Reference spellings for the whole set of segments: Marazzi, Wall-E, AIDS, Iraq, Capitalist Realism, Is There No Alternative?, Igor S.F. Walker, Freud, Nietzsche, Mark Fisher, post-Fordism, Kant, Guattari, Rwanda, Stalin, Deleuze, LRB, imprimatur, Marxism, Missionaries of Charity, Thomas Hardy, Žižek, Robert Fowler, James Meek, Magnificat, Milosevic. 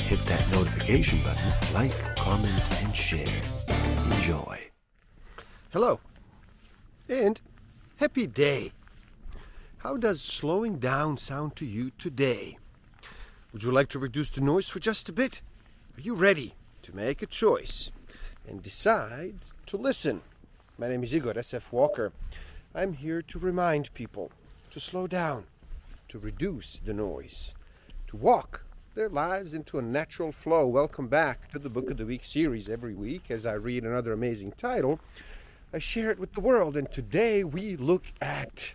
hit that notification button, like, comment, and share. Enjoy. Hello, and happy day. How does slowing down sound to you today? Would you like to reduce the noise for just a bit? Are you ready to make a choice and decide to listen? My name is Igor S.F. Walker. I'm here to remind people to slow down, to reduce the noise, to walk their lives into a natural flow. Welcome back to the Book of the Week series. Every week, as I read another amazing title, I share it with the world, and today we look at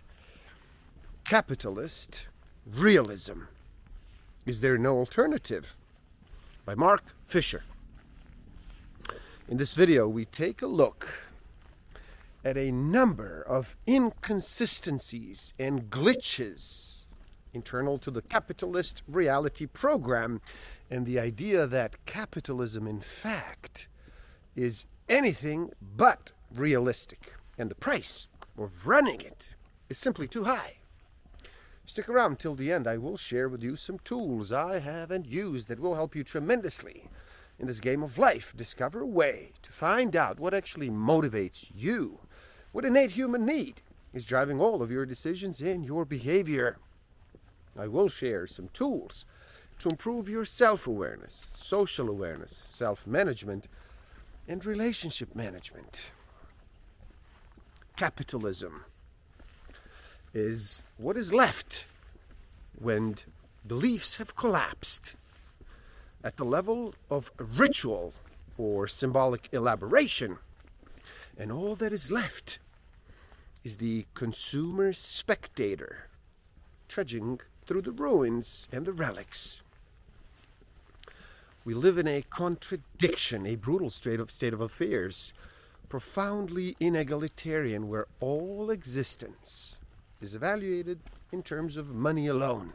Capitalist Realism. Is There No Alternative? By Mark Fisher. In this video, we take a look at a number of inconsistencies and glitches internal to the capitalist reality program, and the idea that capitalism, in fact, is anything but realistic, and the price of running it is simply too high. Stick around till the end. I will share with you some tools I have and use that will help you tremendously in this game of life. Discover a way to find out what actually motivates you, what innate human need is driving all of your decisions and your behavior. I will share some tools to improve your self-awareness, social awareness, self-management, and relationship management. Capitalism is what is left when beliefs have collapsed at the level of ritual or symbolic elaboration, and all that is left is the consumer spectator trudging through the ruins and the relics. We live in a contradiction, a brutal state of affairs, profoundly inegalitarian, where all existence is evaluated in terms of money alone,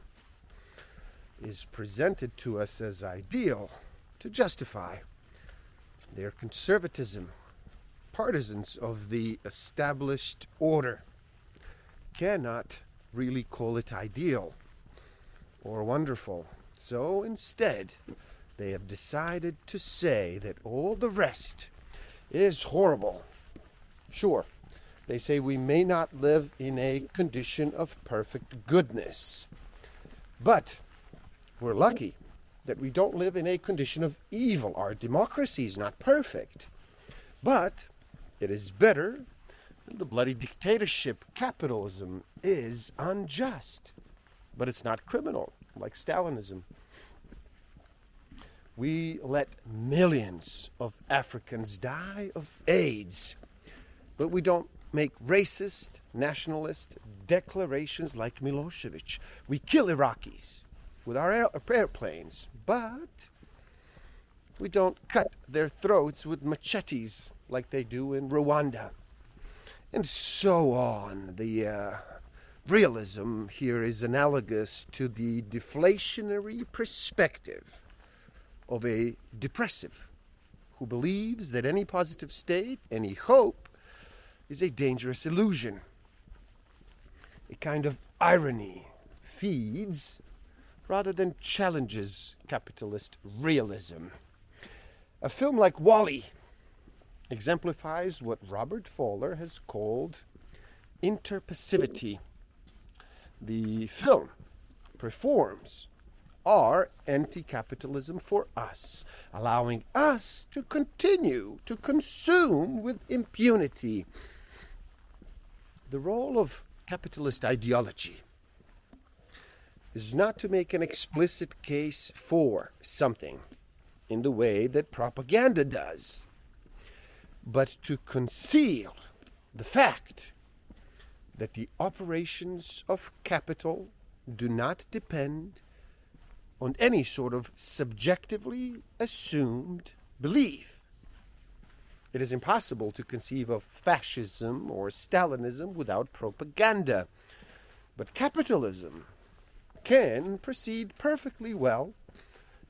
is presented to us as ideal to justify their conservatism. Partisans of the established order cannot really call it ideal or wonderful. So instead, they have decided to say that all the rest is horrible. Sure, they say we may not live in a condition of perfect goodness, but we're lucky that we don't live in a condition of evil. Our democracy is not perfect, but it is better than the bloody dictatorship. Capitalism is unjust, but it's not criminal, like Stalinism. We let millions of Africans die of AIDS, but we don't make racist, nationalist declarations like Milosevic. We kill Iraqis with our airplanes, but we don't cut their throats with machetes like they do in Rwanda. And so on. The realism here is analogous to the deflationary perspective of a depressive who believes that any positive state, any hope, is a dangerous illusion. A kind of irony feeds rather than challenges capitalist realism. A film like Wall-E exemplifies what Robert Fowler has called interpassivity. The film performs our anti-capitalism for us, allowing us to continue to consume with impunity. The role of capitalist ideology is not to make an explicit case for something in the way that propaganda does, but to conceal the fact that the operations of capital do not depend on any sort of subjectively assumed belief. It is impossible to conceive of fascism or Stalinism without propaganda. But capitalism can proceed perfectly well,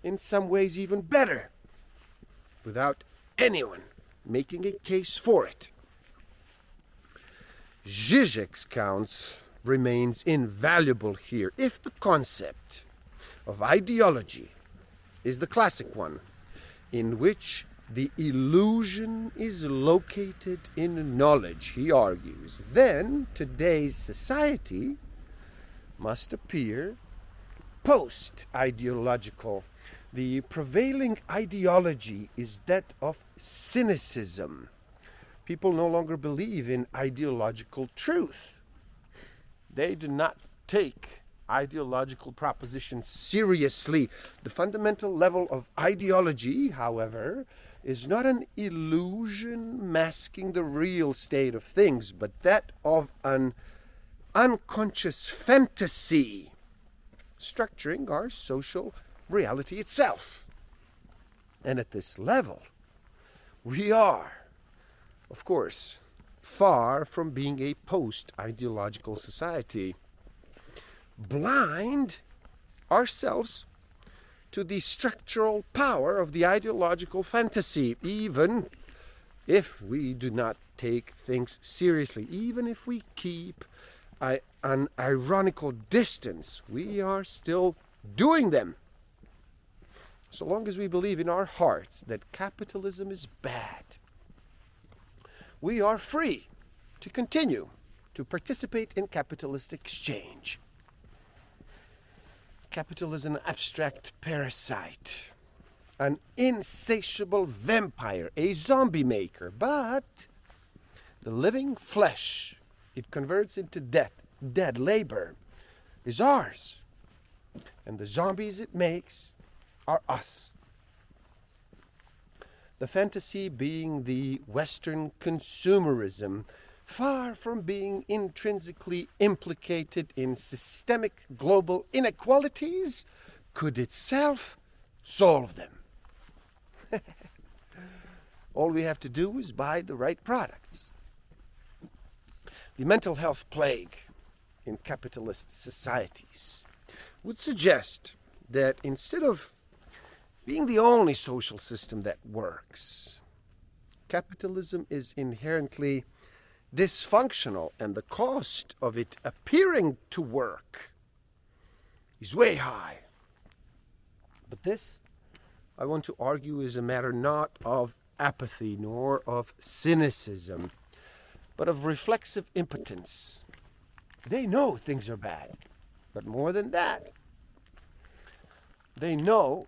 in some ways even better, without anyone making a case for it. Žižek's counsel remains invaluable here. If the concept of ideology is the classic one, in which the illusion is located in knowledge, he argues, then today's society must appear post-ideological. The prevailing ideology is that of cynicism. People no longer believe in ideological truth. They do not take ideological propositions seriously. The fundamental level of ideology, however, is not an illusion masking the real state of things, but that of an unconscious fantasy structuring our social reality itself. And at this level, we are, of course, far from being a post-ideological society, blind ourselves to the structural power of the ideological fantasy, even if we do not take things seriously, even if we keep an ironical distance, we are still doing them. So long as we believe in our hearts that capitalism is bad, we are free to continue to participate in capitalist exchange. Capital is an abstract parasite, an insatiable vampire, a zombie maker, but the living flesh it converts into dead labor, is ours, and the zombies it makes are us. The fantasy being the Western consumerism, far from being intrinsically implicated in systemic global inequalities, could itself solve them. All we have to do is buy the right products. The mental health plague in capitalist societies would suggest that instead of being the only social system that works, capitalism is inherently dysfunctional, and the cost of it appearing to work is way high. But this, I want to argue, is a matter not of apathy nor of cynicism, but of reflexive impotence. They know things are bad, but more than that, they know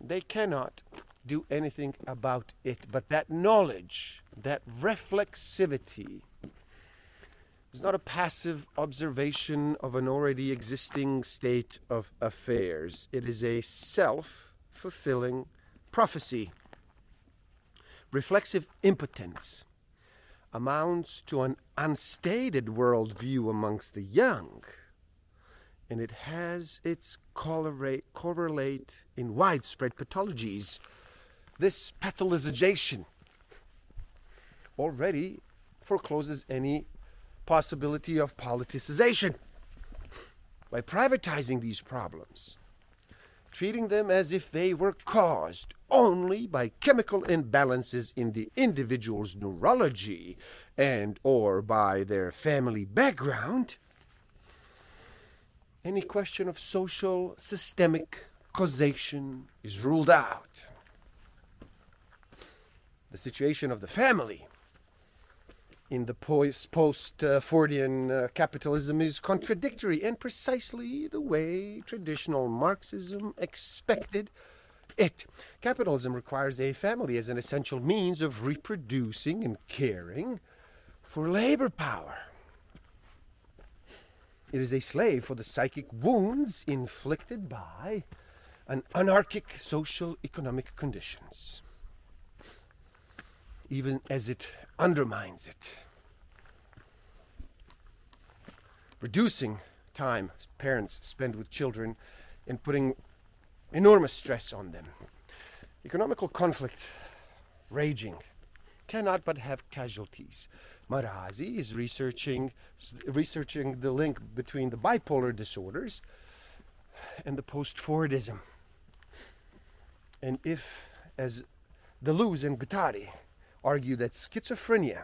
they cannot do anything about it. But that knowledge, that reflexivity, is not a passive observation of an already existing state of affairs. It is a self-fulfilling prophecy. Reflexive impotence amounts to an unstated worldview amongst the young, and it has its correlate in widespread pathologies. This pathologization already forecloses any possibility of politicization. By privatizing these problems, treating them as if they were caused only by chemical imbalances in the individual's neurology and or by their family background, any question of social systemic causation is ruled out. The situation of the family in the post-Fordian capitalism is contradictory and precisely the way traditional Marxism expected it. Capitalism requires a family as an essential means of reproducing and caring for labor power. It is a slave for the psychic wounds inflicted by an anarchic social economic conditions, even as it undermines it. Reducing time parents spend with children and putting enormous stress on them. Economical conflict raging cannot but have casualties. Marazzi is researching the link between the bipolar disorders and the post-Fordism. And if, as Deleuze and Guattari argue, that schizophrenia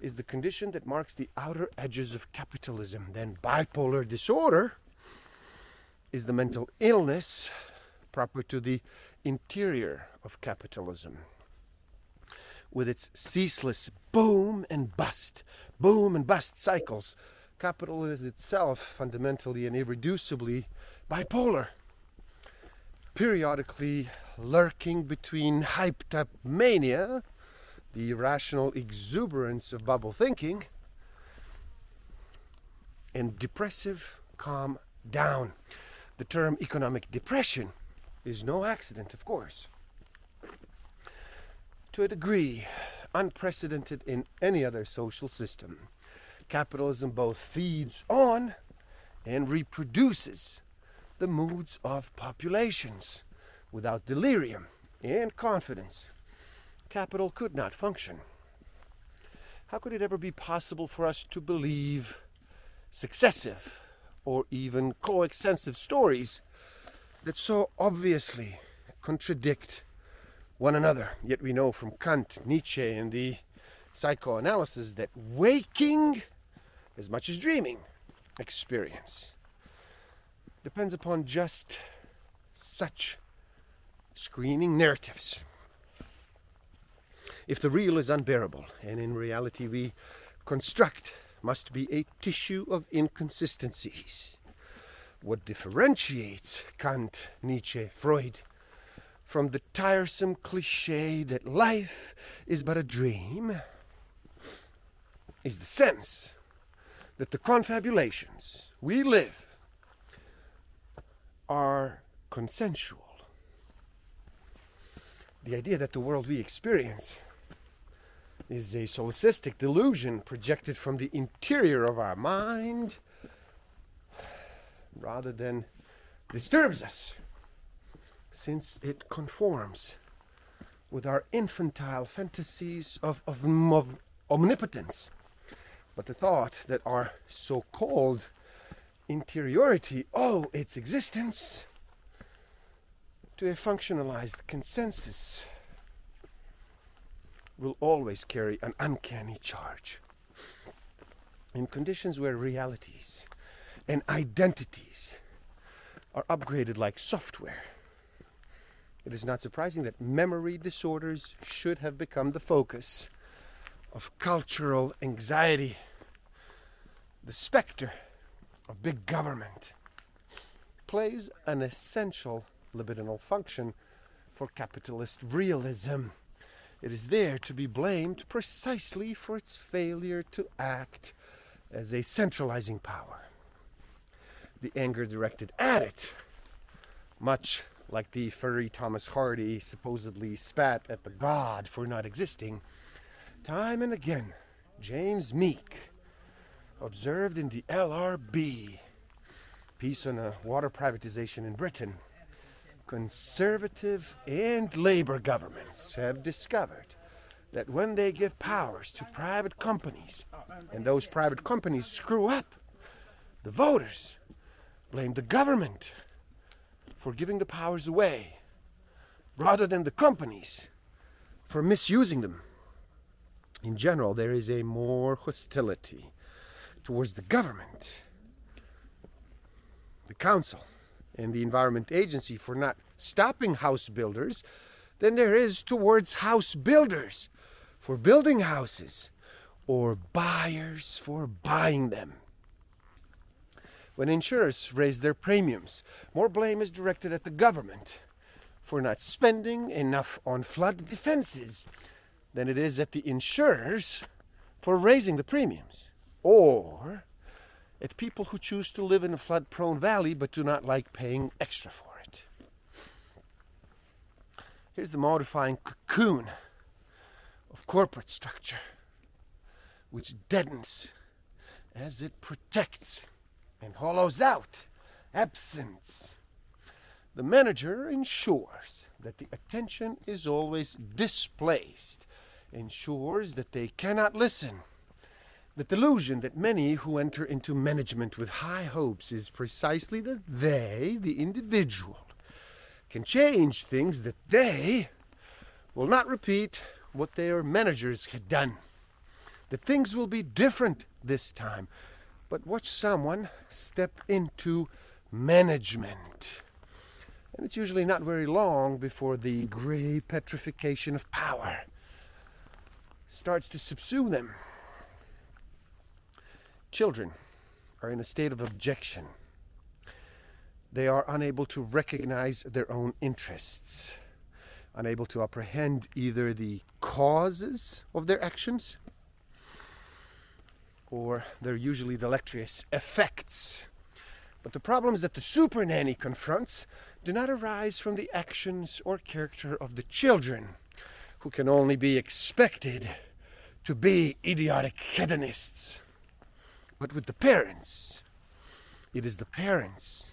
is the condition that marks the outer edges of capitalism, then bipolar disorder is the mental illness proper to the interior of capitalism, with its ceaseless boom and bust cycles. Capital is itself fundamentally and irreducibly bipolar, periodically lurking between hyped-up mania, the irrational exuberance of bubble thinking, and depressive calm down. The term economic depression is no accident, of course. To a degree unprecedented in any other social system, capitalism both feeds on and reproduces the moods of populations. Without delirium and confidence, capital could not function. How could it ever be possible for us to believe successive or even coextensive stories that so obviously contradict one another? Yet we know from Kant, Nietzsche, and the psychoanalysis that waking, as much as dreaming, experience depends upon just such screaming narratives. If the real is unbearable, and in reality we construct must be a tissue of inconsistencies, what differentiates Kant, Nietzsche, Freud from the tiresome cliché that life is but a dream is the sense that the confabulations we live are consensual. The idea that the world we experience is a solipsistic delusion projected from the interior of our mind rather than disturbs us, since it conforms with our infantile fantasies of omnipotence. But the thought that our so-called interiority owe its existence to a functionalized consensus will always carry an uncanny charge. In conditions where realities and identities are upgraded like software, it is not surprising that memory disorders should have become the focus of cultural anxiety, the specter of big government plays an essential libidinal function for capitalist realism. It is there to be blamed precisely for its failure to act as a centralizing power. The anger directed at it, much like the furry Thomas Hardy supposedly spat at the God for not existing, time and again James Meek observed in the LRB, piece on a water privatization in Britain, conservative and labor governments have discovered that when they give powers to private companies and those private companies screw up, the voters blame the government for giving the powers away rather than the companies for misusing them. In general, there is a more hostility towards the government, the council, and the Environment Agency for not stopping house builders than there is towards house builders for building houses or buyers for buying them. When insurers raise their premiums, more blame is directed at the government for not spending enough on flood defenses than it is at the insurers for raising the premiums, or at people who choose to live in a flood-prone valley but do not like paying extra for it. Here's the modifying cocoon of corporate structure, which deadens as it protects and hollows out absence. The manager ensures that the attention is always displaced, ensures that they cannot listen. The delusion that many who enter into management with high hopes is precisely that they, the individual, can change things, that they will not repeat what their managers had done, that things will be different this time. But watch someone step into management. And it's usually not very long before the gray petrification of power starts to subsume them. Children are in a state of objection. They are unable to recognize their own interests, unable to apprehend either the causes of their actions or their usually deleterious effects. But the problems that the super nanny confronts do not arise from the actions or character of the children, who can only be expected to be idiotic hedonists. But with the parents, it is the parents'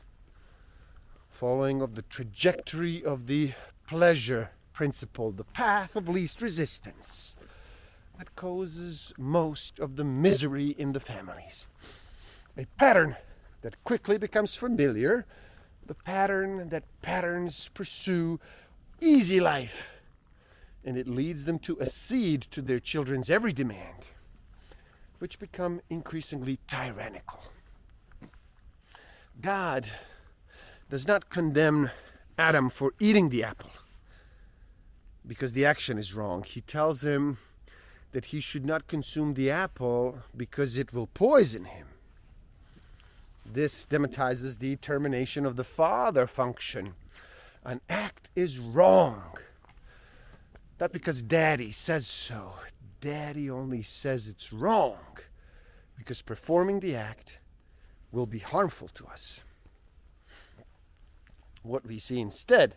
following of the trajectory of the pleasure principle, the path of least resistance, that causes most of the misery in the families. A pattern that quickly becomes familiar, the pattern that patterns pursue easy life, and it leads them to accede to their children's every demand, which become increasingly tyrannical. God does not condemn Adam for eating the apple because the action is wrong. He tells him that he should not consume the apple because it will poison him. This demonizes the termination of the father function. An act is wrong, not because daddy says so. Daddy only says it's wrong because performing the act will be harmful to us. What we see instead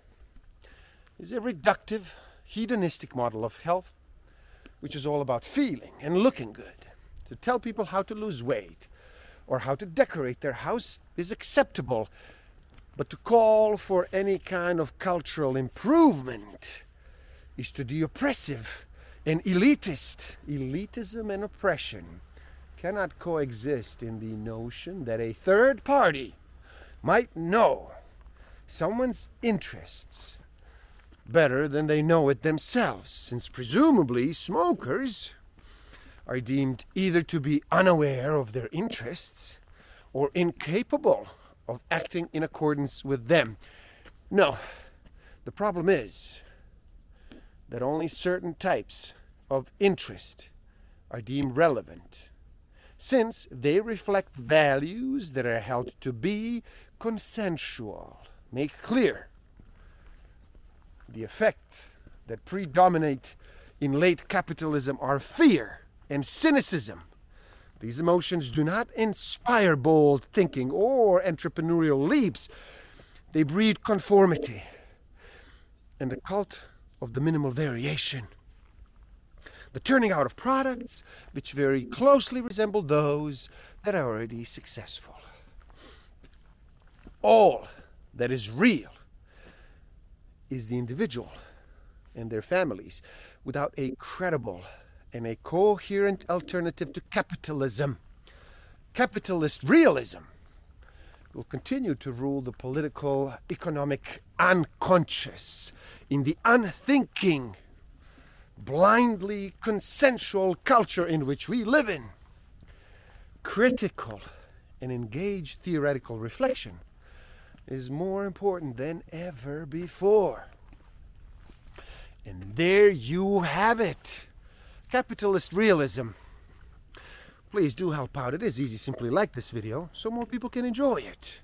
is a reductive, hedonistic model of health, which is all about feeling and looking good. To tell people how to lose weight or how to decorate their house is acceptable, but to call for any kind of cultural improvement is to the oppressive and elitist. Elitism and oppression cannot coexist in the notion that a third party might know someone's interests better than they know it themselves, since presumably smokers are deemed either to be unaware of their interests or incapable of acting in accordance with them. No, the problem is that only certain types of interest are deemed relevant, since they reflect values that are held to be consensual. Make clear the effect that predominate in late capitalism are fear and cynicism. These emotions do not inspire bold thinking or entrepreneurial leaps. They breed conformity and the cult of the minimal variation, the turning out of products which very closely resemble those that are already successful. All that is real is the individual and their families without a credible and a coherent alternative to capitalism. Capitalist realism will continue to rule the political, economic unconscious in the unthinking, blindly consensual culture in which we live in. Critical and engaged theoretical reflection is more important than ever before. And there you have it. Capitalist realism. Please do help out. It is easy. Simply like this video so more people can enjoy it.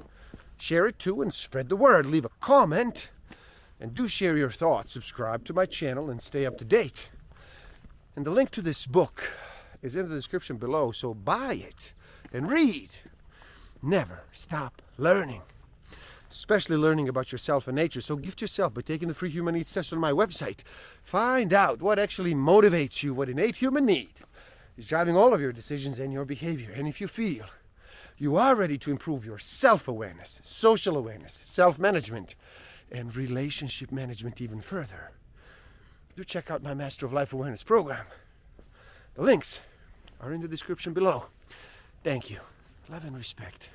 Share it too and spread the word. Leave a comment and do share your thoughts. Subscribe to my channel and stay up to date. And the link to this book is in the description below, so buy it and read. Never stop learning. Especially learning about yourself and nature. So gift yourself by taking the free human needs test on my website. Find out what actually motivates you, what innate human need is driving all of your decisions and your behavior. And if you feel you are ready to improve your self-awareness, social awareness, self-management, and relationship management even further, do check out my Master of Life Awareness program. The links are in the description below. Thank you. Love and respect.